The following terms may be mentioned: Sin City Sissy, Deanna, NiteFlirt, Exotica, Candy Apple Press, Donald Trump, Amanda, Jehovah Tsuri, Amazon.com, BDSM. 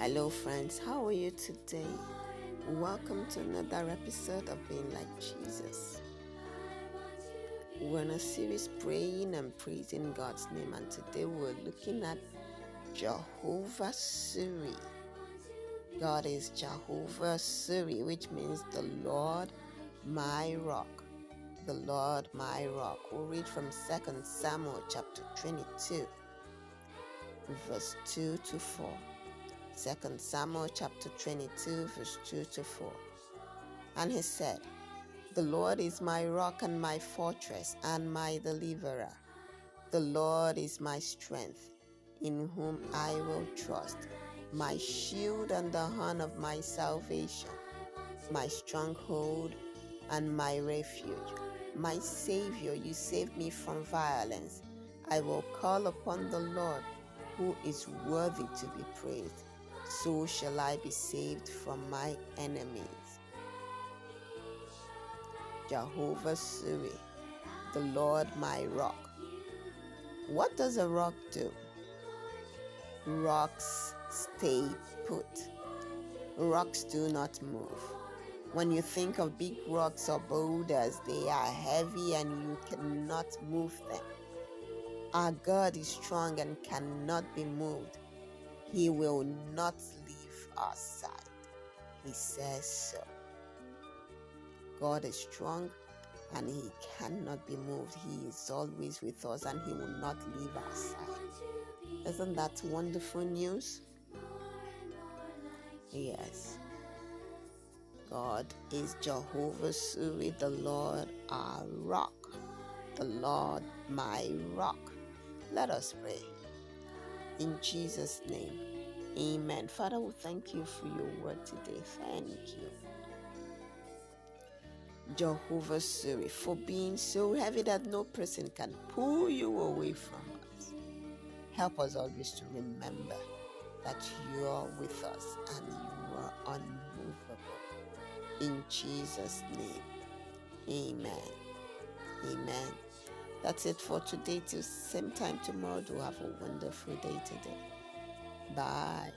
Hello friends, how are you today? Welcome to another episode of Being Like Jesus. We're on a series praying and praising God's name, and today we're looking at Jehovah Tsuri. God is Jehovah Tsuri, which means the Lord my rock. The Lord my rock. We'll read from 2 Samuel chapter 22, verse 2 to 4. 2 Samuel chapter 22, verse 2 to 4. And he said, "The Lord is my rock and my fortress and my deliverer. The Lord is my strength, in whom I will trust, my shield and the horn of my salvation, my stronghold and my refuge. My Savior, you save me from violence. I will call upon the Lord, who is worthy to be praised. So shall I be saved from my enemies." Jehovah Tsuri, the Lord my rock. What does a rock do? Rocks stay put. Rocks do not move. When you think of big rocks or boulders, they are heavy and you cannot move them. Our God is strong and cannot be moved. He will not leave our side. He says so. God is strong and he cannot be moved. He is always with us and he will not leave our side. Isn't that wonderful news? Yes. God is Jehovah Tsuri, the Lord our rock. The Lord my rock. Let us pray. In Jesus' name, amen. Father, we thank you for your word today. Thank you, Jehovah Tsuri, for being so heavy that no person can pull you away from us. Help us always to remember that you are with us and you are unmovable. In Jesus' name, amen. Amen. That's it for today. Till same time tomorrow, do have a wonderful day today. Bye.